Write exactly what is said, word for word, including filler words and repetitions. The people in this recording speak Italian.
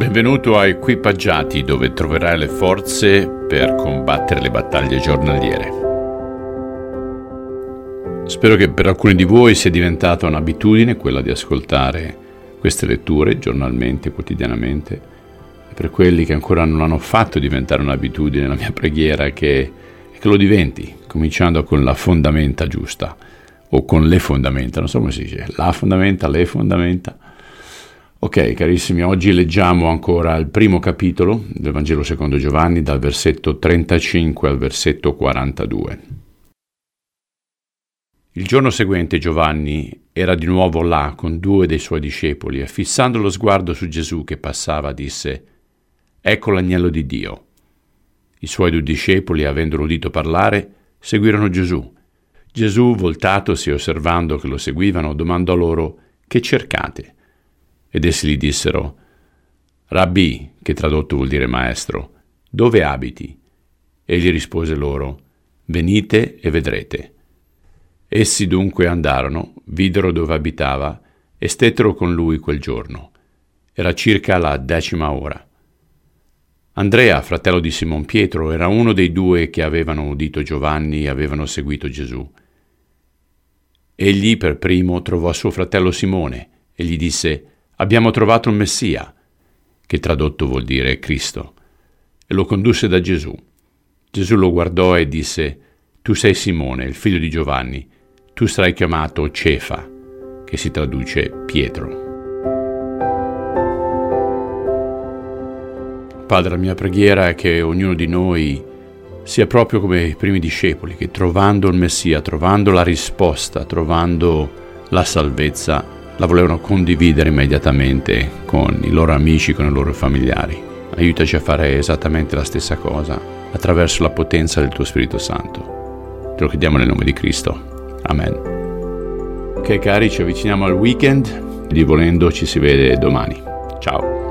Benvenuto a Equipaggiati, dove troverai le forze per combattere le battaglie giornaliere. Spero che per alcuni di voi sia diventata un'abitudine quella di ascoltare queste letture giornalmente, quotidianamente. Per quelli che ancora non hanno fatto diventare un'abitudine, la mia preghiera è che, che lo diventi, cominciando con la fondamenta giusta, o con le fondamenta, non so come si dice, la fondamenta, le fondamenta. Ok, carissimi, oggi leggiamo ancora il primo capitolo del Vangelo secondo Giovanni, dal versetto trentacinque al versetto quarantadue. Il giorno seguente Giovanni era di nuovo là con due dei suoi discepoli e, fissando lo sguardo su Gesù che passava, disse: «Ecco l'agnello di Dio». I suoi due discepoli, avendolo udito parlare, seguirono Gesù. Gesù, voltatosi e osservando che lo seguivano, domandò loro: «Che cercate?» Ed essi gli dissero: «Rabbì», che tradotto vuol dire maestro, «dove abiti?» Egli rispose loro: «Venite e vedrete». Essi dunque andarono, videro dove abitava e stettero con lui quel giorno. Era circa la decima ora. Andrea, fratello di Simon Pietro, era uno dei due che avevano udito Giovanni e avevano seguito Gesù. Egli per primo trovò suo fratello Simone e gli disse: «Abbiamo trovato il Messia», che tradotto vuol dire Cristo, e lo condusse da Gesù. Gesù lo guardò e disse: «Tu sei Simone, il figlio di Giovanni, tu sarai chiamato Cefa», che si traduce Pietro. Padre, la mia preghiera è che ognuno di noi sia proprio come i primi discepoli, che trovando il Messia, trovando la risposta, trovando la salvezza, la volevano condividere immediatamente con i loro amici, con i loro familiari. Aiutaci a fare esattamente la stessa cosa attraverso la potenza del tuo Spirito Santo. Te lo chiediamo nel nome di Cristo. Amen. Ok cari, ci avviciniamo al weekend, Dio volendo ci si vede domani. Ciao.